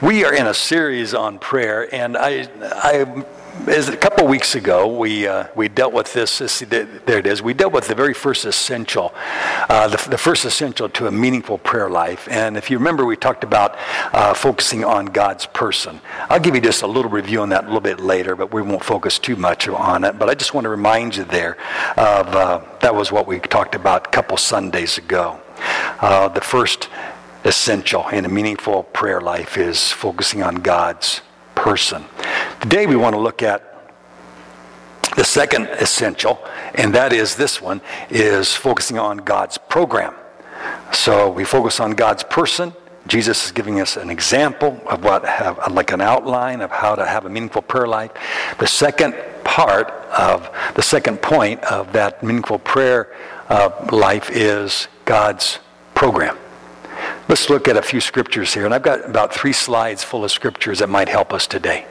We are in a series on prayer, and as a couple weeks ago, we dealt with this. There it is. We dealt with the very first essential, the first essential to a meaningful prayer life. And if you remember, we talked about focusing on God's person. I'll give you just a little review on that a little bit later, but we won't focus too much on it. But I just want to remind you there of that was what we talked about a couple Sundays ago. The first essential in a meaningful prayer life is focusing on God's person. Today we want to look at the second essential, and that is this one, is focusing on God's program. So we focus on God's person. Jesus is giving us an example of like an outline of how to have a meaningful prayer life. The second part of, the second point of that meaningful prayer life is God's program. Let's look at a few scriptures here, and I've got about 3 slides full of scriptures that might help us today.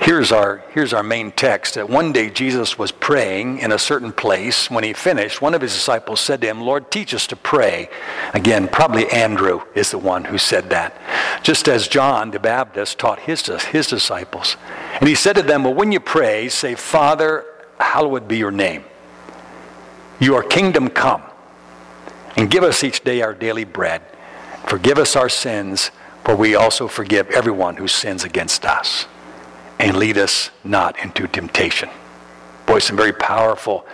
Here's our main text. That one day Jesus was praying in a certain place. When he finished, one of his disciples said to him, "Lord, teach us to pray." Again, probably Andrew is the one who said that. Just as John the Baptist taught his disciples. And he said to them, "Well, when you pray, say, Father, hallowed be your name. Your kingdom come. And give us each day our daily bread. Forgive us our sins, for we also forgive everyone who sins against us. And lead us not into temptation." Boy, some very powerful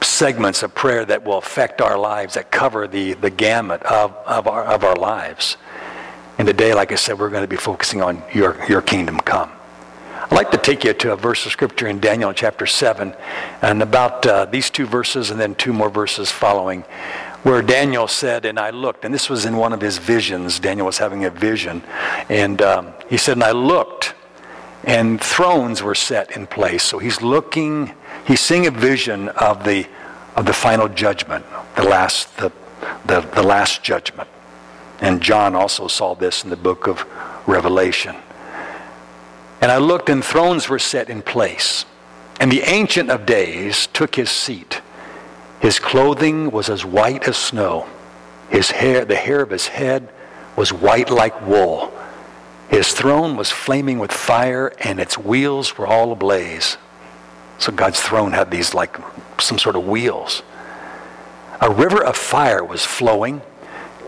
segments of prayer that will affect our lives, that cover the gamut of our lives. And today, like I said, we're going to be focusing on your kingdom come. I'd like to take you to a verse of Scripture in Daniel chapter 7, and about these 2 verses and then 2 more verses following, where Daniel said, "And I looked," and this was in one of his visions. Daniel was having a vision, and he said, "And I looked, and thrones were set in place." So he's looking, he's seeing a vision of the final judgment, the last judgment. And John also saw this in the book of Revelation. "And I looked, and thrones were set in place. And the Ancient of Days took his seat. His clothing was as white as snow. His hair, the hair of his head, was white like wool. His throne was flaming with fire, and its wheels were all ablaze." So God's throne had these like some sort of wheels. "A river of fire was flowing,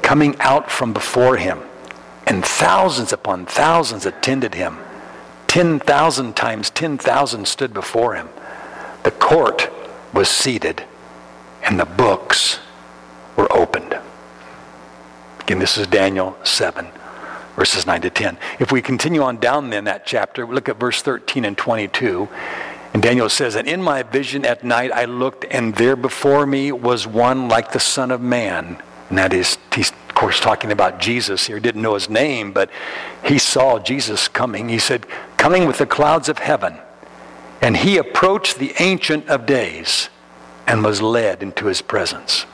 coming out from before him, and thousands upon thousands attended him. 10,000 times 10,000 stood before him. The court was seated, and the books were opened." Again, this is Daniel 7, verses 9 to 10. If we continue on down then that chapter, we look at verse 13 and 22. And Daniel says, "And in my vision at night I looked, and there before me was one like the Son of Man." And that is, he's of course talking about Jesus here. He didn't know his name, but he saw Jesus coming. He said, "Coming with the clouds of heaven. And he approached the Ancient of Days and was led into his presence."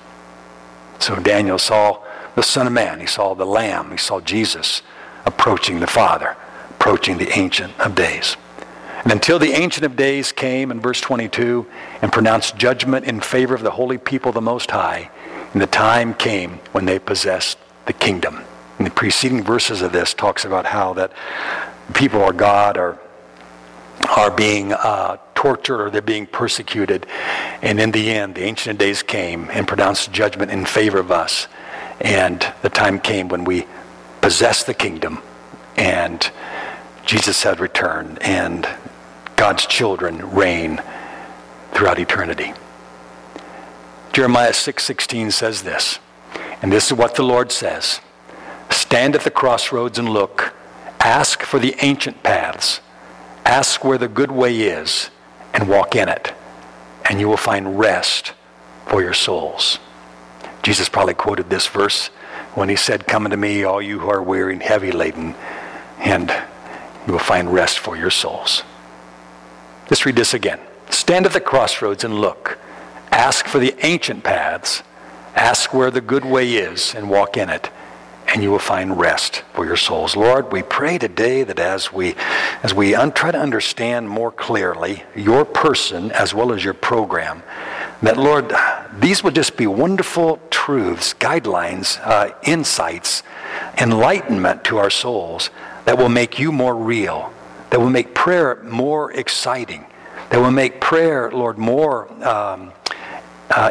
So Daniel saw the Son of Man. He saw the Lamb. He saw Jesus approaching the Father, approaching the Ancient of Days. "And until the Ancient of Days came," in verse 22, "and pronounced judgment in favor of the holy people, the Most High. And the time came when they possessed the kingdom." And the preceding verses of this talks about how that people of God are being tortured, or they're being persecuted. And in the end, the Ancient of Days came and pronounced judgment in favor of us. And the time came when we possessed the kingdom, and Jesus had returned, and God's children reign throughout eternity. Jeremiah 6:16 says this, and this is what the Lord says, "Stand at the crossroads and look, ask for the ancient paths, ask where the good way is, and walk in it, and you will find rest for your souls." Jesus probably quoted this verse when he said, "Come unto me, all you who are weary and heavy laden, and you will find rest for your souls." Let's read this again. "Stand at the crossroads and look. Ask for the ancient paths. Ask where the good way is and walk in it, and you will find rest for your souls." Lord, we pray today that as we try to understand more clearly your person as well as your program, that, Lord, these would just be wonderful truths, guidelines, insights enlightenment to our souls that will make you more real, that will make prayer more exciting, that will make prayer, Lord, more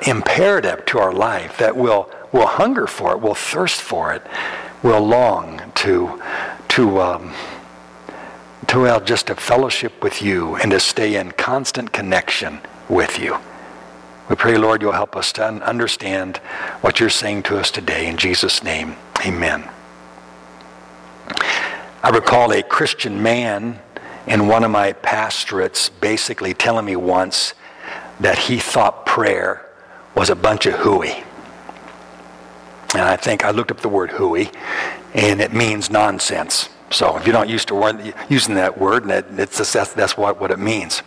imperative to our life, that we'll hunger for it, we'll thirst for it, we'll long to just a fellowship with you and to stay in constant connection with you. We pray, Lord, you'll help us to understand what you're saying to us today. In Jesus' name, amen. I recall a Christian man in one of my pastorates basically telling me once that he thought prayer was a bunch of hooey. And I think I looked up the word hooey, and it means nonsense. So if you're not used to using that word, that's what it means.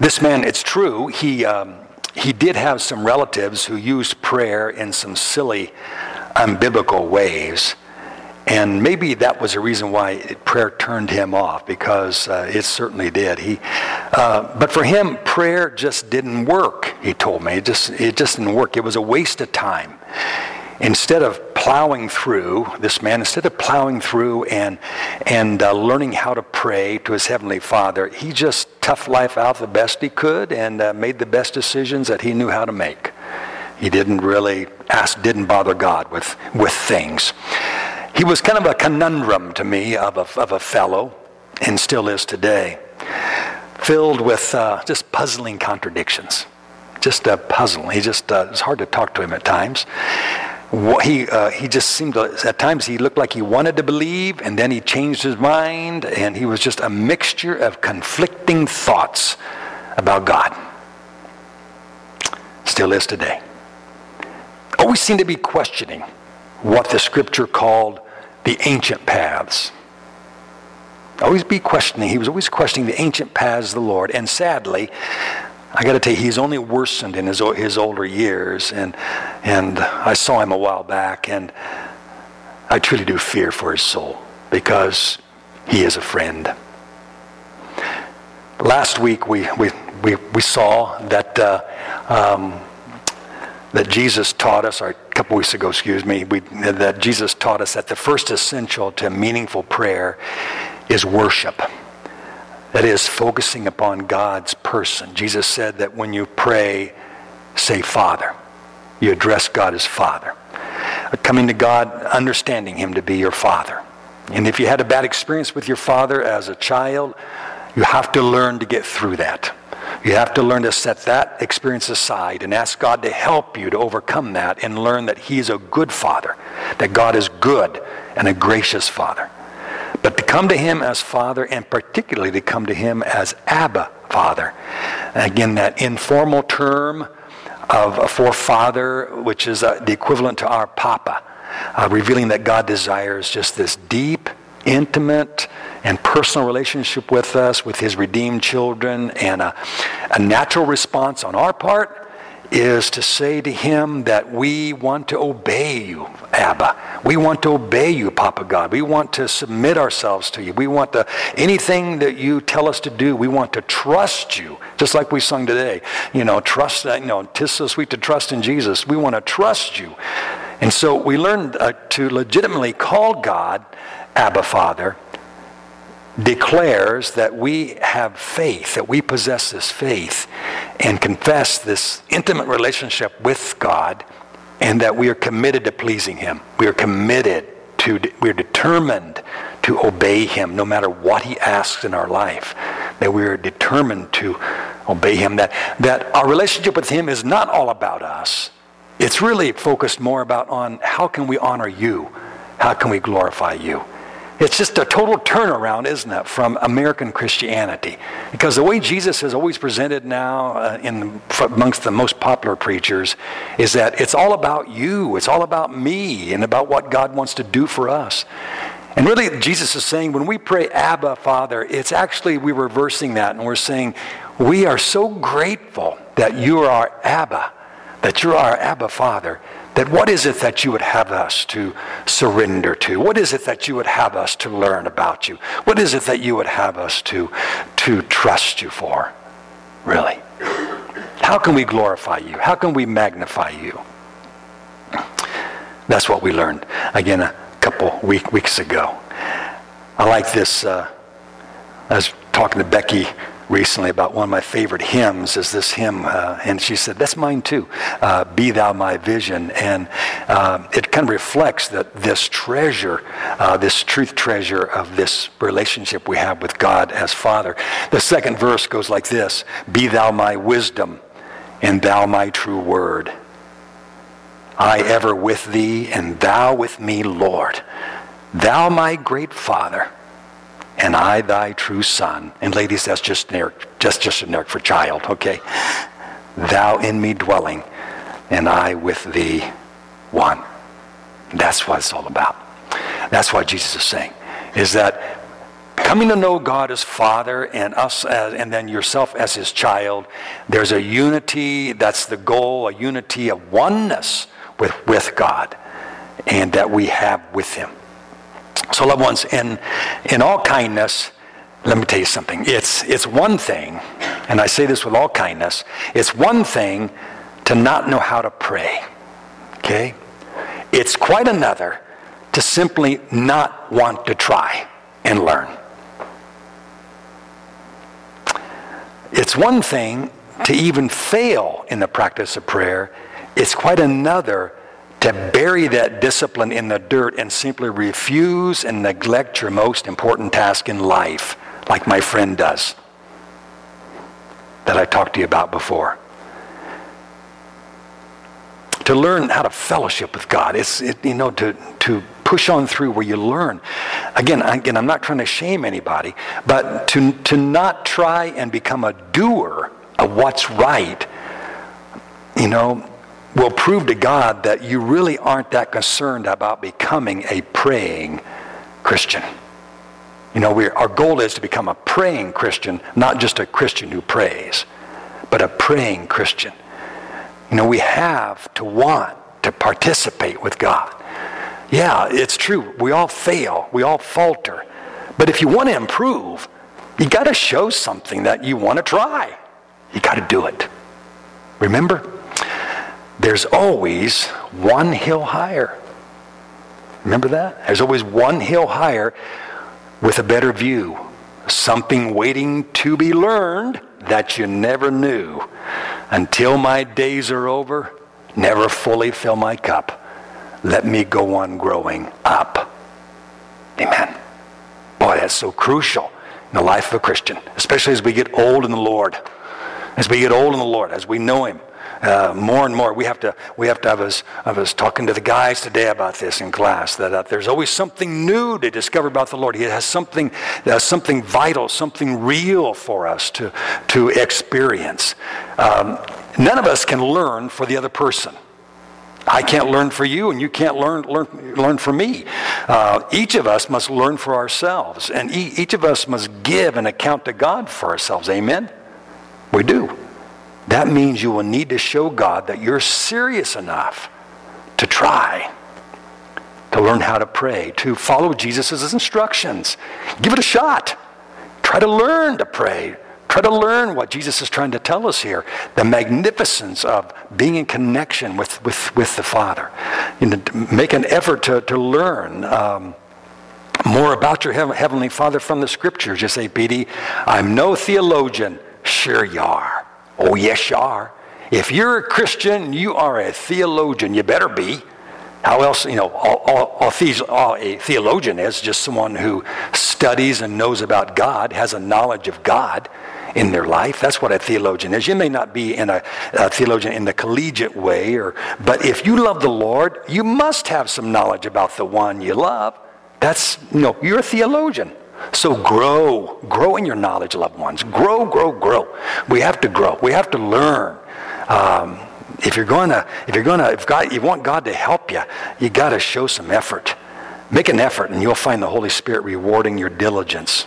This man, it's true, he did have some relatives who used prayer in some silly, unbiblical ways. And maybe that was the reason why prayer turned him off, because it certainly did. But for him, prayer just didn't work, he told me. It just didn't work. It was a waste of time. Instead of plowing through and learning how to pray to his Heavenly Father, he just toughed life out the best he could and made the best decisions that he knew how to make. He didn't really didn't bother God with things. He was kind of a conundrum to me of a fellow, and still is today, filled with just puzzling contradictions. Just a puzzle. He just it's hard to talk to him at times. He just seemed to, at times he looked like he wanted to believe, and then he changed his mind, and he was just a mixture of conflicting thoughts about God. Still is today. Always seemed to be questioning what the Scripture called the ancient paths. Always be questioning. He was always questioning the ancient paths of the Lord. And sadly, I got to tell you, he's only worsened in his older years. And I saw him a while back, and I truly do fear for his soul, because he is a friend. Last week we saw that that Jesus taught us, or a couple weeks ago, that Jesus taught us that the first essential to meaningful prayer is worship. That is, focusing upon God's person. Jesus said that when you pray, say Father. You address God as Father. Coming to God, understanding Him to be your Father. And if you had a bad experience with your father as a child, you have to learn to get through that. You have to learn to set that experience aside and ask God to help you to overcome that, and learn that He's a good Father, that God is good and a gracious Father. But to come to Him as Father, and particularly to come to Him as Abba, Father. And again, that informal term for Father, which is the equivalent to our Papa, revealing that God desires just this deep, intimate, and personal relationship with us, with His redeemed children. And a natural response on our part is to say to Him that we want to obey you, Abba. We want to obey you, Papa God. We want to submit ourselves to you. We want to, anything that you tell us to do, we want to trust you. Just like we sung today, trust, 'tis so sweet to trust in Jesus. We want to trust you. And so we learned to legitimately call God Abba Father declares that we have faith, that we possess this faith and confess this intimate relationship with God, and that we are committed to pleasing Him. We are committed to, we're determined to obey Him no matter what He asks in our life, that we are determined to obey Him, that our relationship with Him is not all about us. It's really focused more on how can we honor you? How can we glorify you? It's just a total turnaround, isn't it, from American Christianity? Because the way Jesus is always presented now amongst the most popular preachers is that it's all about you, it's all about me, and about what God wants to do for us. And really, Jesus is saying, when we pray, Abba, Father, it's actually, we're reversing that, and we're saying, we are so grateful that you are our Abba, that you're our Abba, Father. That what is it that you would have us to surrender to? What is it that you would have us to learn about you? What is it that you would have us to trust you for, really? How can we glorify you? How can we magnify you? That's what we learned, again, a couple weeks ago. I like this. I was talking to Becky recently about one of my favorite hymns is this hymn, and she said, that's mine too, Be Thou My Vision. And it kind of reflects that this treasure, this truth treasure of this relationship we have with God as Father. The second verse goes like this, Be Thou my wisdom, and Thou my true word. I ever with Thee, and Thou with me, Lord. Thou my great Father, and I thy true son. And ladies, that's just generic, just generic for child, okay? Thou in me dwelling, and I with thee one. That's what it's all about. That's what Jesus is saying, is that coming to know God as Father and us as, and then yourself as his child, there's a unity, that's the goal, a unity of oneness with God and that we have with him. So loved ones, in all kindness, let me tell you something. It's one thing, and I say this with all kindness, it's one thing to not know how to pray, okay? It's quite another to simply not want to try and learn. It's one thing to even fail in the practice of prayer. It's quite another to bury that discipline in the dirt and simply refuse and neglect your most important task in life, like my friend does, that I talked to you about before. To learn how to fellowship with God, to push on through where you learn. Again, I'm not trying to shame anybody, but to not try and become a doer of what's right, will prove to God that you really aren't that concerned about becoming a praying Christian. Our goal is to become a praying Christian, not just a Christian who prays, but a praying Christian. We have to want to participate with God. Yeah, it's true. We all fail. We all falter. But if you want to improve, you got to show something that you want to try. You got to do it. Remember? There's always one hill higher. Remember that? There's always one hill higher with a better view. Something waiting to be learned that you never knew. Until my days are over, never fully fill my cup. Let me go on growing up. Amen. Boy, that's so crucial in the life of a Christian, especially as we get old in the Lord. As we get old in the Lord, as we know him. More and more, we have to. I was talking to the guys today about this in class. That there's always something new to discover about the Lord. He has something vital, something real for us to experience. None of us can learn for the other person. I can't learn for you, and you can't learn for me. Each of us must learn for ourselves, and each of us must give an account to God for ourselves. Amen. We do. That means you will need to show God that you're serious enough to try, to learn how to pray, to follow Jesus' instructions. Give it a shot. Try to learn to pray. Try to learn what Jesus is trying to tell us here, the magnificence of being in connection with the Father. Make an effort to learn more about your Heavenly Father from the Scriptures. You say, P.D., I'm no theologian. Sure you are. Oh, yes, you are. If you're a Christian, you are a theologian. You better be. How else, all a theologian is just someone who studies and knows about God, has a knowledge of God in their life. That's what a theologian is. You may not be a theologian in the collegiate way, but if you love the Lord, you must have some knowledge about the one you love. That's, you're a theologian. So grow in your knowledge, loved ones. Grow. We have to grow. We have to learn. If you want God to help you, you got to show some effort. Make an effort, and you'll find the Holy Spirit rewarding your diligence.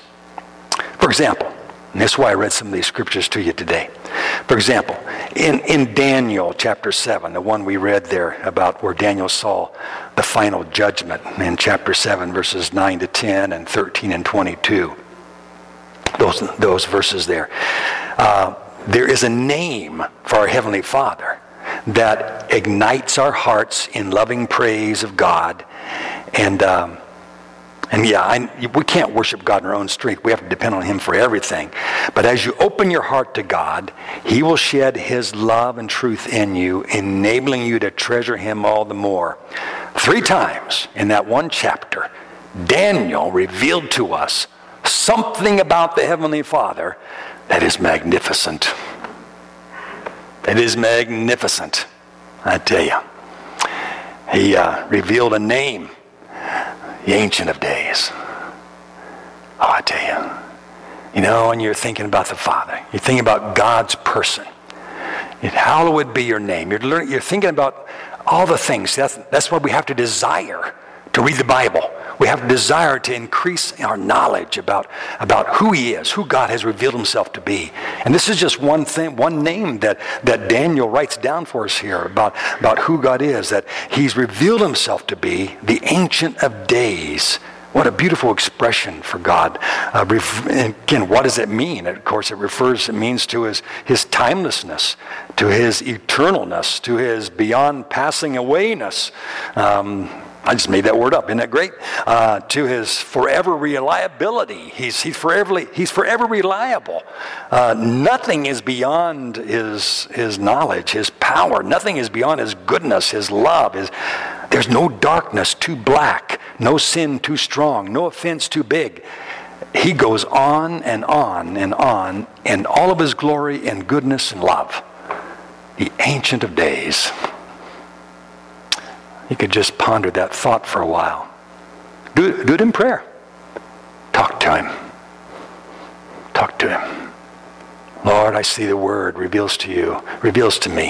For example, and that's why I read some of these scriptures to you today. For example, in Daniel chapter 7, the one we read there about where Daniel saw the final judgment in chapter 7, verses 9 to 10 and 13 and 22. Those verses there. There is a name for our Heavenly Father that ignites our hearts in loving praise of God. And we can't worship God in our own strength. We have to depend on Him for everything. But as you open your heart to God, He will shed His love and truth in you, enabling you to treasure Him all the more. 3 times in that one chapter, Daniel revealed to us something about the Heavenly Father that is magnificent. That is magnificent, I tell you. He revealed a name. The Ancient of Days. Oh, I tell you. You know, and you're thinking about the Father. You're thinking about God's person. Hallowed be your name. You're thinking about all the things. That's why we have to desire to read the Bible. We have to desire to increase our knowledge about who He is, who God has revealed Himself to be. And this is just one thing, one name that Daniel writes down for us here about who God is, that He's revealed Himself to be the Ancient of Days. What a beautiful expression for God. Again, what does it mean? Of course, it means to his timelessness, to His eternalness, to His beyond passing awayness. I just made that word up. Isn't that great? To His forever reliability. He's forever reliable. Nothing is beyond His knowledge, His power. Nothing is beyond His goodness, His love. There's no darkness too black, no sin too strong, no offense too big. He goes on and on and on in all of His glory and goodness and love. The Ancient of Days. You could just ponder that thought for a while. Do it in prayer. Talk to Him. Lord, I see the Word reveals to me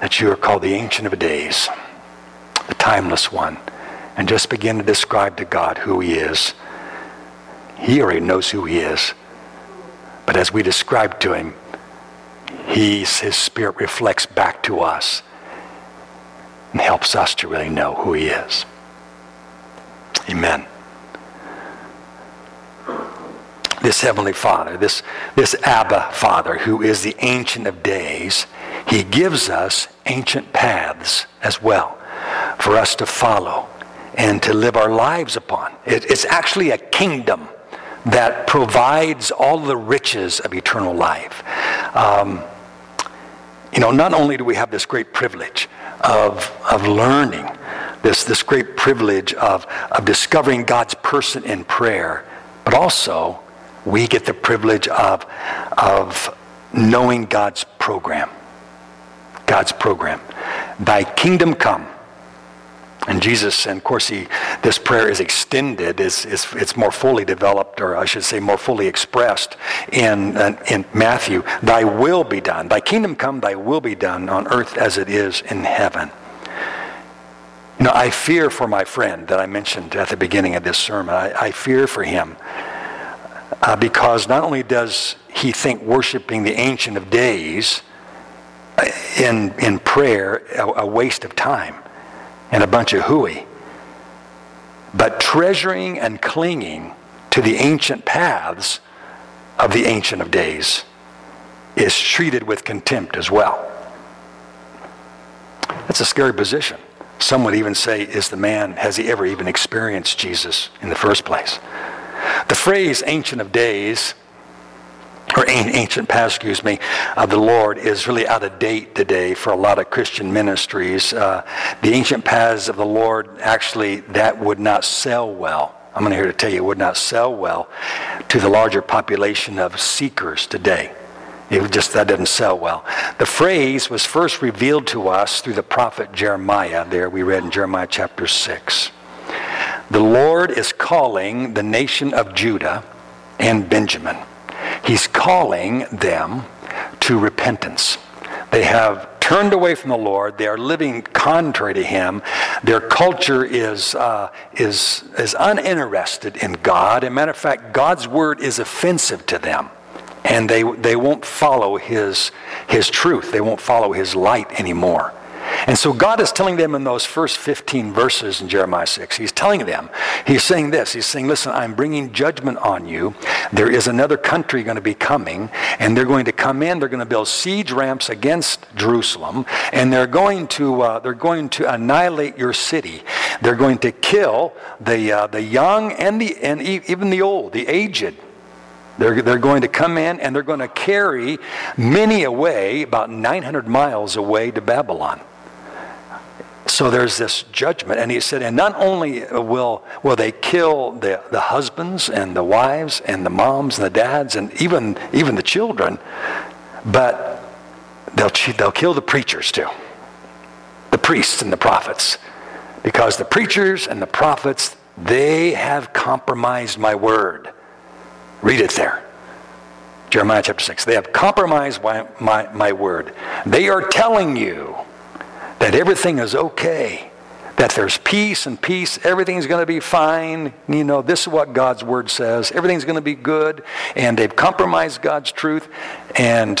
that You are called the Ancient of Days, the Timeless One. And just begin to describe to God who He is. He already knows who He is. But as we describe to Him, His Spirit reflects back to us and helps us to really know who He is. Amen. This Heavenly Father, this Abba Father, who is the Ancient of Days, He gives us ancient paths as well for us to follow and to live our lives upon. It's actually a kingdom that provides all the riches of eternal life. Not only do we have this great privilege of learning, this great privilege of discovering God's person in prayer, but also we get the privilege of knowing God's program. God's program. Thy kingdom come. And Jesus, and of course, this prayer is extended, it's more fully developed, or I should say more fully expressed in Matthew. Thy will be done. Thy kingdom come, Thy will be done on earth as it is in heaven. You know, I fear for my friend that I mentioned at the beginning of this sermon. I fear for him because not only does he think worshiping the Ancient of Days in prayer a waste of time, and a bunch of hooey. But treasuring and clinging to the ancient paths of the Ancient of Days is treated with contempt as well. That's a scary position. Some would even say, has he ever even experienced Jesus in the first place? The phrase Ancient of Days, or ancient past, of the Lord is really out of date today for a lot of Christian ministries. The ancient paths of the Lord, actually, that would not sell well. I'm here to tell you, it would not sell well to the larger population of seekers today. That doesn't sell well. The phrase was first revealed to us through the prophet Jeremiah. There we read in Jeremiah chapter 6. The Lord is calling the nation of Judah and Benjamin. He's calling them to repentance. They have turned away from the Lord. They are living contrary to Him. Their culture is uninterested in God. As a matter of fact, God's word is offensive to them, and they won't follow His truth. They won't follow His light anymore. And so God is telling them in those first 15 verses in Jeremiah 6, he's telling them, he's saying this, he's saying, listen, I'm bringing judgment on you. There is another country going to be coming, and they're going to come in, they're going to build siege ramps against Jerusalem, and they're going to annihilate your city. They're going to kill the young and even the old, the aged. They're going to come in and they're going to carry many away, about 900 miles away to Babylon. So there's this judgment. And he said, and not only will they kill the husbands and the wives and the moms and the dads and even the children, but they'll kill the preachers too. The priests and the prophets. Because the preachers and the prophets, they have compromised my word. Read it there. Jeremiah chapter 6. They have compromised my word. They are telling you that everything is okay, that there's peace and peace, everything's going to be fine. You know, this is what God's word says. Everything's going to be good, and they've compromised God's truth. And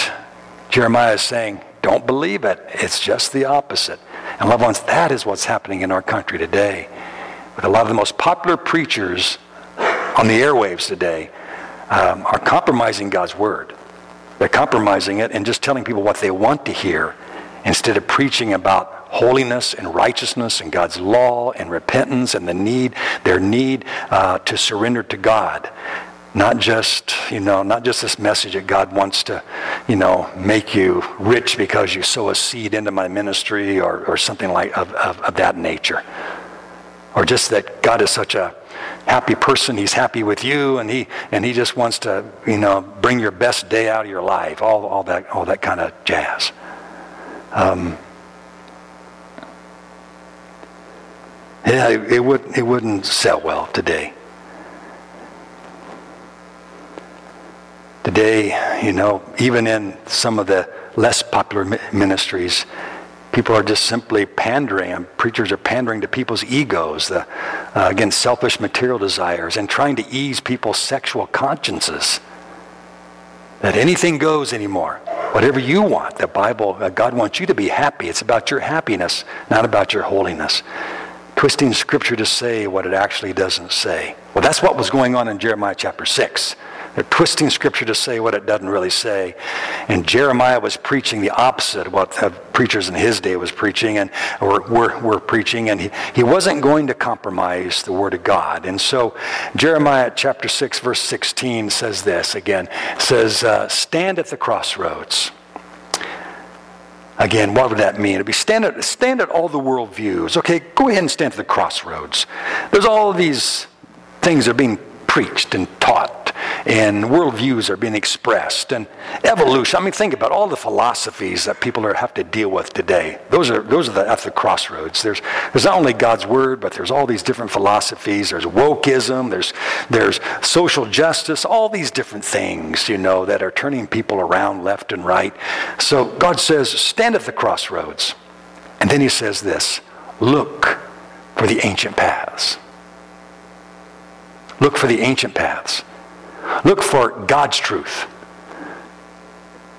Jeremiah is saying, don't believe it. It's just the opposite. And loved ones, that is what's happening in our country today. With a lot of the most popular preachers on the airwaves today, are compromising God's word. They're compromising it and just telling people what they want to hear instead of preaching about holiness and righteousness and God's law and repentance and their need to surrender to God. Not just this message that God wants to, make you rich because you sow a seed into my ministry or something like of that nature. Or just that God is such a happy person, he's happy with you, and he just wants to, bring your best day out of your life, all that kind of jazz. It wouldn't sell well today. Today, even in some of the less popular ministries, people are just simply pandering, and preachers are pandering to people's egos, against selfish material desires, and trying to ease people's sexual consciences. That anything goes anymore. Whatever you want, the Bible, God wants you to be happy. It's about your happiness, not about your holiness. Twisting Scripture to say what it actually doesn't say. Well, that's what was going on in Jeremiah chapter 6. They're twisting Scripture to say what it doesn't really say. And Jeremiah was preaching the opposite of what the preachers in his day was preaching and were preaching. And he wasn't going to compromise the Word of God. And so Jeremiah chapter 6 verse 16 says this again. Says, stand at the crossroads. Again, what would that mean? It'd be stand at all the world views. Okay, go ahead and stand at the crossroads. There's all of these things that are being preached and taught. And worldviews are being expressed, and evolution. I mean, think about all the philosophies that people have to deal with today. Those are at the crossroads. There's not only God's word, but there's all these different philosophies. There's wokeism. There's social justice. All these different things, that are turning people around left and right. So God says, stand at the crossroads, and then He says this: look for the ancient paths. Look for the ancient paths. Look for God's truth.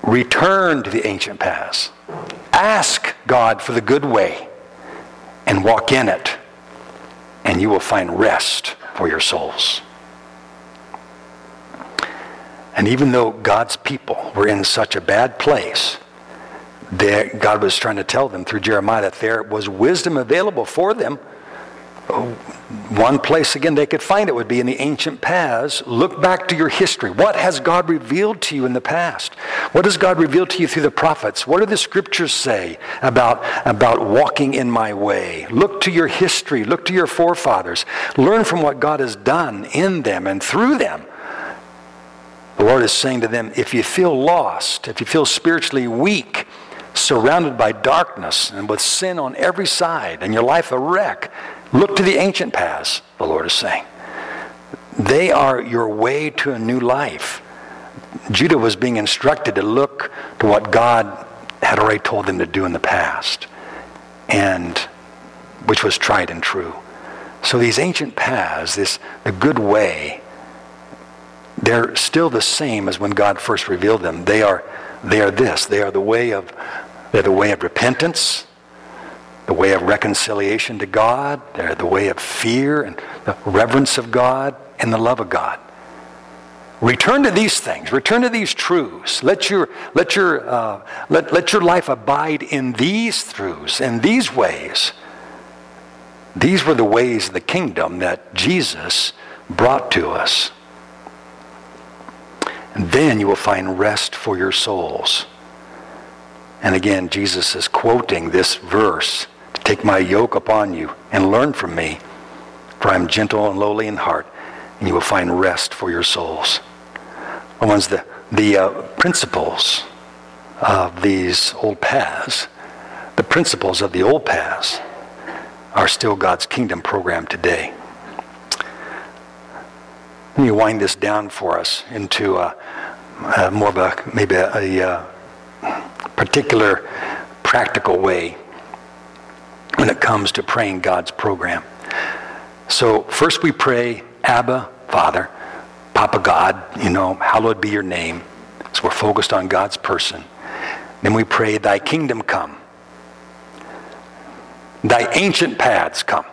Return to the ancient paths. Ask God for the good way and walk in it, and you will find rest for your souls. And even though God's people were in such a bad place, God was trying to tell them through Jeremiah that there was wisdom available for them. One place, again, they could find it would be in the ancient paths. Look back to your history. What has God revealed to you in the past? What has God revealed to you through the prophets? What do the Scriptures say about walking in my way? Look to your history. Look to your forefathers. Learn from what God has done in them and through them. The Lord is saying to them, if you feel lost, if you feel spiritually weak, surrounded by darkness and with sin on every side and your life a wreck, look to the ancient paths, the Lord is saying. They are your way to a new life. Judah was being instructed to look to what God had already told them to do in the past, and which was tried and true. So these ancient paths, the good way, they're still the same as when God first revealed them. They are the way of repentance. the way of reconciliation to God, they're the way of fear and the reverence of God and the love of God. Return to these things. Return to these truths. Let your life abide in these truths, in these ways. These were the ways of the kingdom that Jesus brought to us. And then you will find rest for your souls. And again, Jesus is quoting this verse, to take my yoke upon you and learn from me, for I am gentle and lowly in heart, and you will find rest for your souls. One's the principles of these old paths, the principles of the old paths are still God's kingdom program today. Let me wind this down for us into more of a particular practical way when it comes to praying God's program. So first we pray, Abba, Father, Papa God, hallowed be your name. So we're focused on God's person. Then we pray, thy kingdom come. Thy ancient paths come.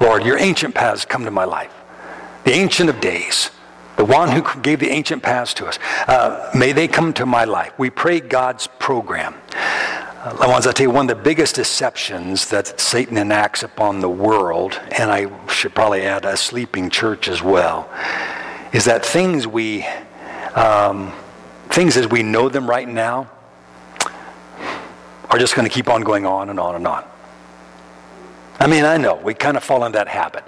Lord, your ancient paths come to my life. The Ancient of Days, the one who gave the ancient paths to us, may they come to my life. We pray God's program. I want to tell you one of the biggest deceptions that Satan enacts upon the world, and I should probably add a sleeping church as well, is that things as we know them right now are just going to keep on going on and on and on. I mean, I know, we kind of fall into that habit.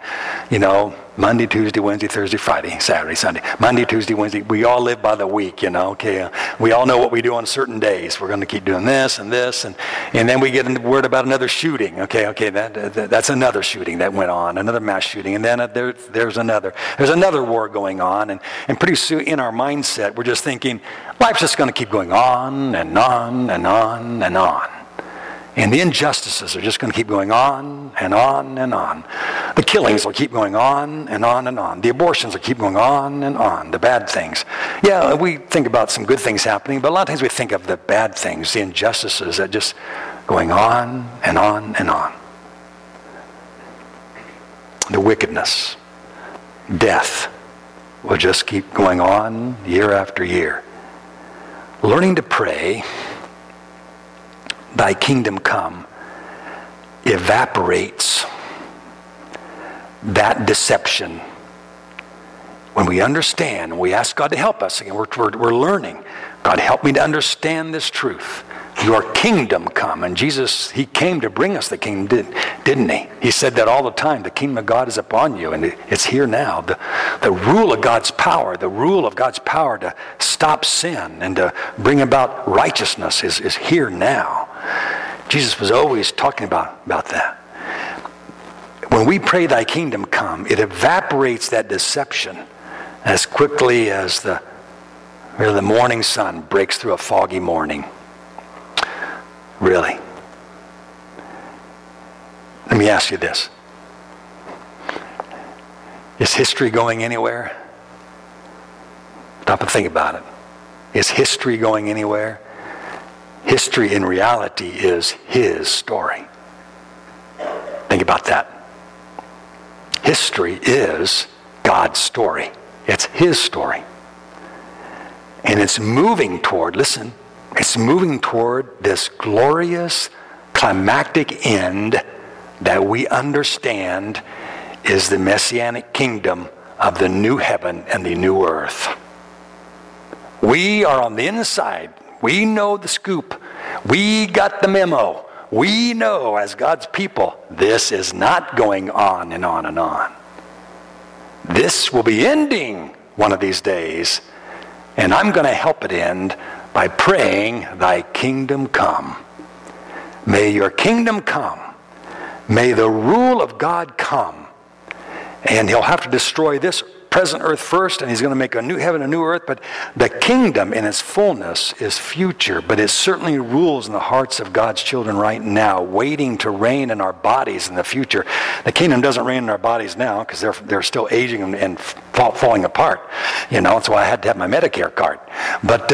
Monday, Tuesday, Wednesday, Thursday, Friday, Saturday, Sunday. Monday, Tuesday, Wednesday, we all live by the week, okay? We all know what we do on certain days. We're going to keep doing this, and then we get a word about another shooting. Okay, that's another shooting that went on, another mass shooting, and then there's another war going on, and pretty soon in our mindset, we're just thinking, life's just going to keep going on and on and on and on. And the injustices are just going to keep going on and on and on. The killings will keep going on and on and on. The abortions will keep going on and on. The bad things. Yeah, we think about some good things happening, but a lot of times we think of the bad things, the injustices that just going on and on and on. The wickedness, death will just keep going on year after year. Learning to pray, thy kingdom come, evaporates that deception. When we understand, we ask God to help us. Again, we're learning. God, help me to understand this truth. Your kingdom come. And Jesus, he came to bring us the kingdom, didn't he? He said that all the time. The kingdom of God is upon you, and it's here now. The rule of God's power, to stop sin and to bring about righteousness is here now. Jesus was always talking about that. When we pray thy kingdom come, it evaporates that deception as quickly as the morning sun breaks through a foggy morning. Really. Let me ask you this. Is history going anywhere? Stop and think about it. Is history going anywhere? History in reality is his story. Think about that. History is God's story. It's his story. And it's moving toward, listen, it's moving toward this glorious climactic end that we understand is the messianic kingdom of the new heaven and the new earth. We are on the inside. We know the scoop. We got the memo. We know as God's people, this is not going on and on and on. This will be ending one of these days, and I'm going to help it end by praying, thy kingdom come. May your kingdom come. May the rule of God come. And he'll have to destroy this present earth first, and he's going to make a new heaven, a new earth. But the kingdom in its fullness is future, but it certainly rules in the hearts of God's children right now, waiting to reign in our bodies in the future. The kingdom doesn't reign in our bodies now because they're still aging and falling apart. That's why I had to have my Medicare card. But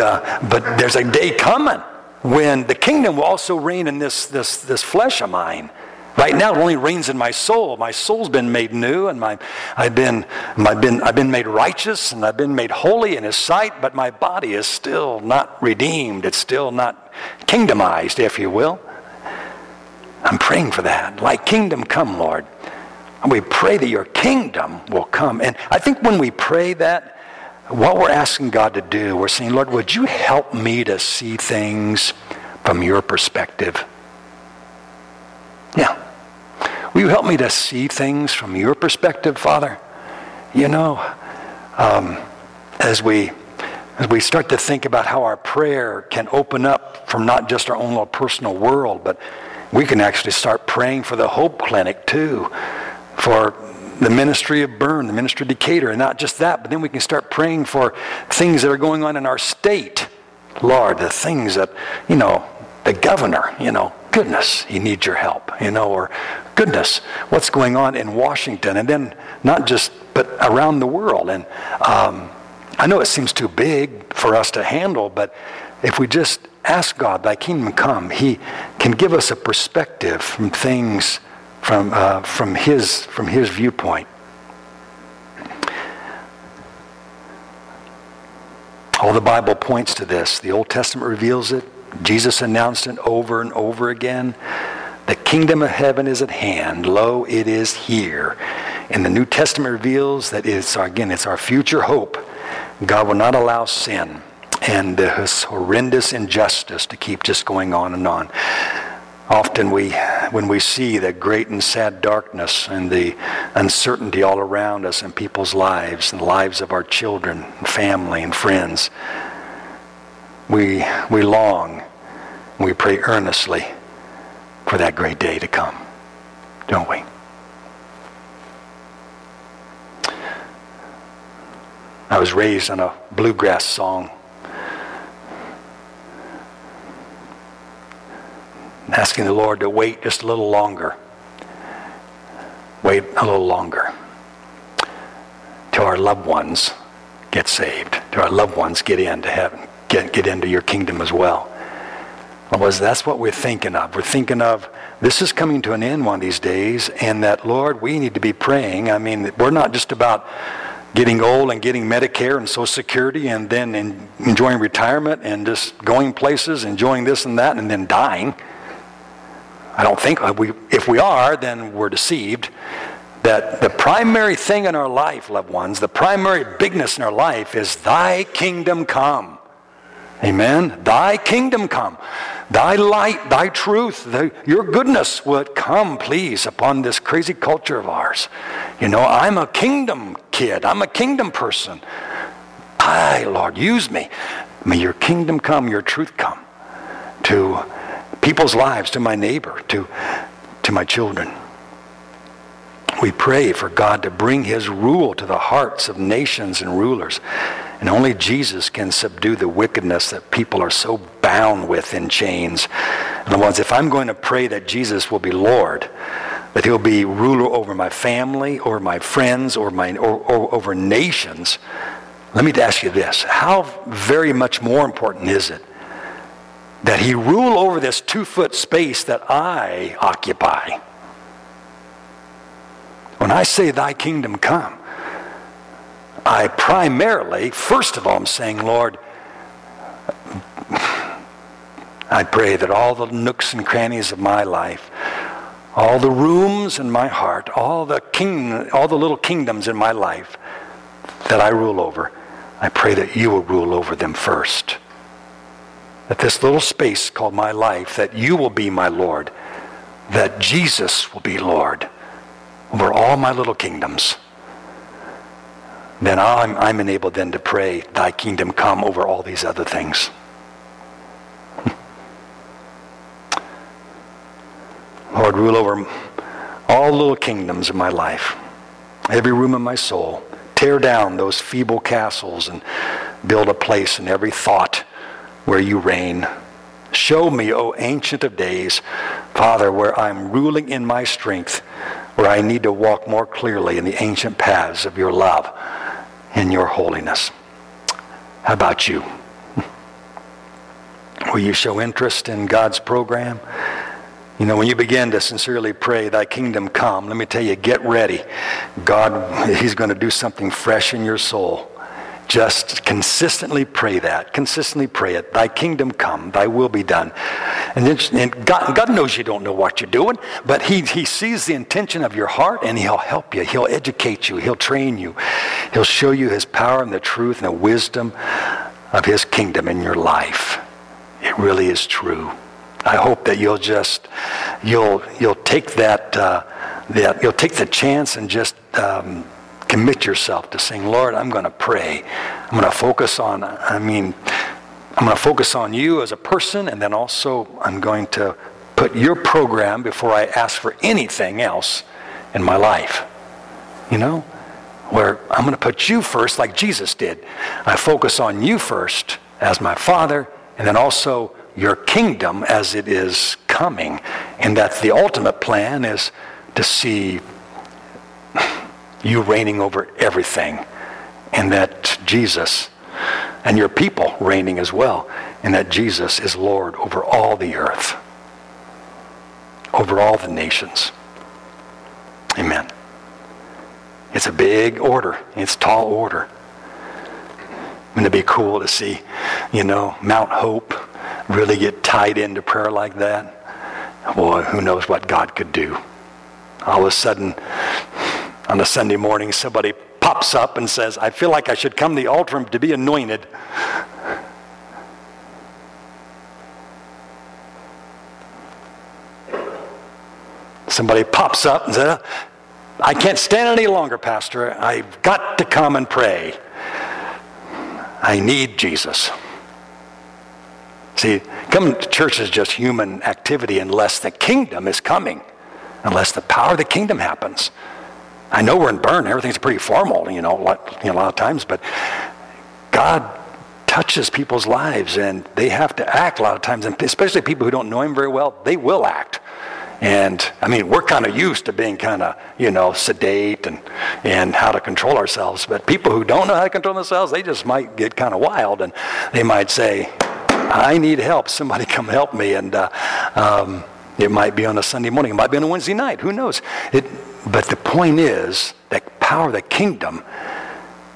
there's a day coming when the kingdom will also reign in this flesh of mine. Right now, it only reigns in my soul. My soul's been made new, and I've been made righteous, and I've been made holy in His sight. But my body is still not redeemed. It's still not kingdomized, if you will. I'm praying for that. Like, kingdom come, Lord. And we pray that your kingdom will come. And I think when we pray that, what we're asking God to do, we're saying, Lord, would you help me to see things from your perspective? Yeah. Will you help me to see things from your perspective, Father? You know, as we start to think about how our prayer can open up from not just our own little personal world, but we can actually start praying for the Hope Clinic too, for the ministry of Burn, the ministry of Decatur, and not just that, but then we can start praying for things that are going on in our state. Lord, the things that, you know, the governor, you know, goodness, he needs your help, you know, or goodness, what's going on in Washington, and then not just, but around the world. And I know it seems too big for us to handle, but if we just ask God, thy kingdom come, he can give us a perspective from things from his viewpoint. All the Bible points to this. The Old Testament reveals it. Jesus announced it over and over again. The kingdom of heaven is at hand. Lo, it is here. And the New Testament reveals that it's our future hope. God will not allow sin and this horrendous injustice to keep just going on and on. Often when we see the great and sad darkness and the uncertainty all around us in people's lives and the lives of our children, and family, and friends, we long, we pray earnestly for that great day to come, don't we? I was raised on a bluegrass song. Asking the Lord to wait just a little longer. Wait a little longer till our loved ones get saved, till our loved ones get into heaven, get into your kingdom as well. Because that's what we're thinking of. We're thinking of this is coming to an end one of these days, and that, Lord, we need to be praying. I mean, we're not just about getting old and getting Medicare and Social Security and then enjoying retirement and just going places, enjoying this and that, and then dying. I don't think, if we are, then we're deceived. That the primary thing in our life, loved ones, the primary bigness in our life is thy kingdom come. Amen? Thy kingdom come. Thy light, thy truth, your goodness would come, please, upon this crazy culture of ours. You know, I'm a kingdom kid. I'm a kingdom person. I, Lord, use me. May your kingdom come, your truth come to people's lives, to my neighbor, to my children. We pray for God to bring his rule to the hearts of nations and rulers. And only Jesus can subdue the wickedness that people are so bound with in chains. And the ones, if I'm going to pray that Jesus will be Lord, that he'll be ruler over my family or my friends or over nations, let me ask you this. How very much more important is it that he rule over this 2-foot space that I occupy? When I say thy kingdom come, I primarily, first of all, I'm saying, Lord, I pray that all the nooks and crannies of my life, all the rooms in my heart, all the little kingdoms in my life that I rule over, I pray that you will rule over them first. That this little space called my life, that you will be my Lord, that Jesus will be Lord over all my little kingdoms. Then I'm enabled then to pray, thy kingdom come over all these other things. Lord, rule over all little kingdoms of my life, every room of my soul. Tear down those feeble castles and build a place in every thought where you reign. Show me, O Ancient of Days, Father, where I'm ruling in my strength, where I need to walk more clearly in the ancient paths of your love and your holiness. How about you? Will you show interest in God's program? You know, when you begin to sincerely pray, thy kingdom come, let me tell you, get ready. God, he's going to do something fresh in your soul. Just consistently pray that. Consistently pray it. Thy kingdom come, thy will be done. And God knows you don't know what you're doing, but he sees the intention of your heart, and he'll help you. He'll educate you. He'll train you. He'll show you his power and the truth and the wisdom of his kingdom in your life. It really is true. I hope that you'll take that you'll take the chance and just commit yourself to saying, Lord, I'm going to pray. I'm going to focus on you as a person, and then also I'm going to put your program before I ask for anything else in my life. You know, where I'm going to put you first, like Jesus did. I focus on you first as my Father, and then also your kingdom as it is coming, and that the ultimate plan is to see you reigning over everything, and that Jesus and your people reigning as well, and that Jesus is Lord over all the earth, over all the nations. Amen. It's a big order. It's a tall order. And it'd be cool to see, you know, Mount Hope really get tied into prayer like that. Boy, who knows what God could do. All of a sudden, on a Sunday morning, somebody pops up and says, I feel like I should come to the altar to be anointed. Somebody pops up and says, I can't stand any longer, Pastor. I've got to come and pray. I need Jesus. See, coming to church is just human activity unless the kingdom is coming, unless the power of the kingdom happens. I know we're in Burn, everything's pretty formal, you know, a lot of times, but God touches people's lives, and they have to act a lot of times, and especially people who don't know him very well, they will act. And, I mean, we're kind of used to being kind of, you know, sedate and how to control ourselves, but people who don't know how to control themselves, they just might get kind of wild, and they might say, I need help. Somebody come help me. And it might be on a Sunday morning. It might be on a Wednesday night. Who knows? But the point is, the power of the kingdom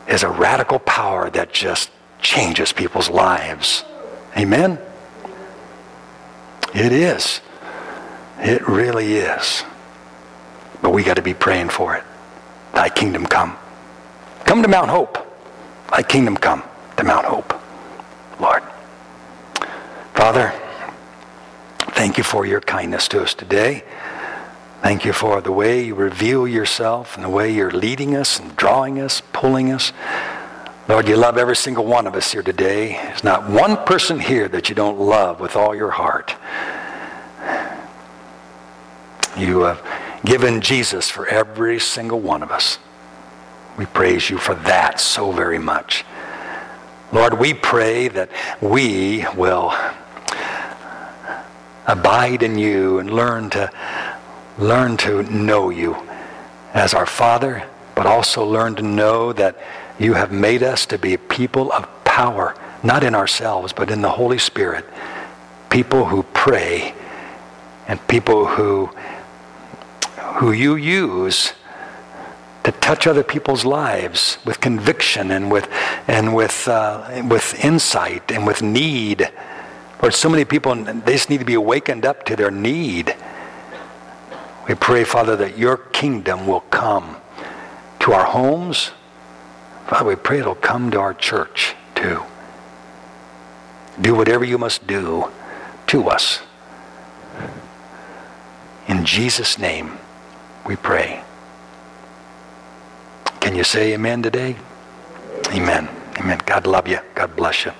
is a radical power that just changes people's lives. Amen? It is. It really is. But we got to be praying for it. Thy kingdom come. Come to Mount Hope. Thy kingdom come to Mount Hope. Lord. Father, thank you for your kindness to us today. Thank you for the way you reveal yourself and the way you're leading us and drawing us, pulling us. Lord, you love every single one of us here today. There's not one person here that you don't love with all your heart. You have given Jesus for every single one of us. We praise you for that so very much. Lord, we pray that we will abide in you and learn to know you as our Father, but also learn to know that you have made us to be a people of power, not in ourselves, but in the Holy Spirit. People who pray and people who you use to touch other people's lives with conviction and with insight and with need. Lord, so many people, they just need to be awakened up to their need. We pray, Father, that your kingdom will come to our homes. Father, we pray it'll come to our church too. Do whatever you must do to us. In Jesus' name, we pray. Can you say amen today? Amen. Amen. God love you. God bless you.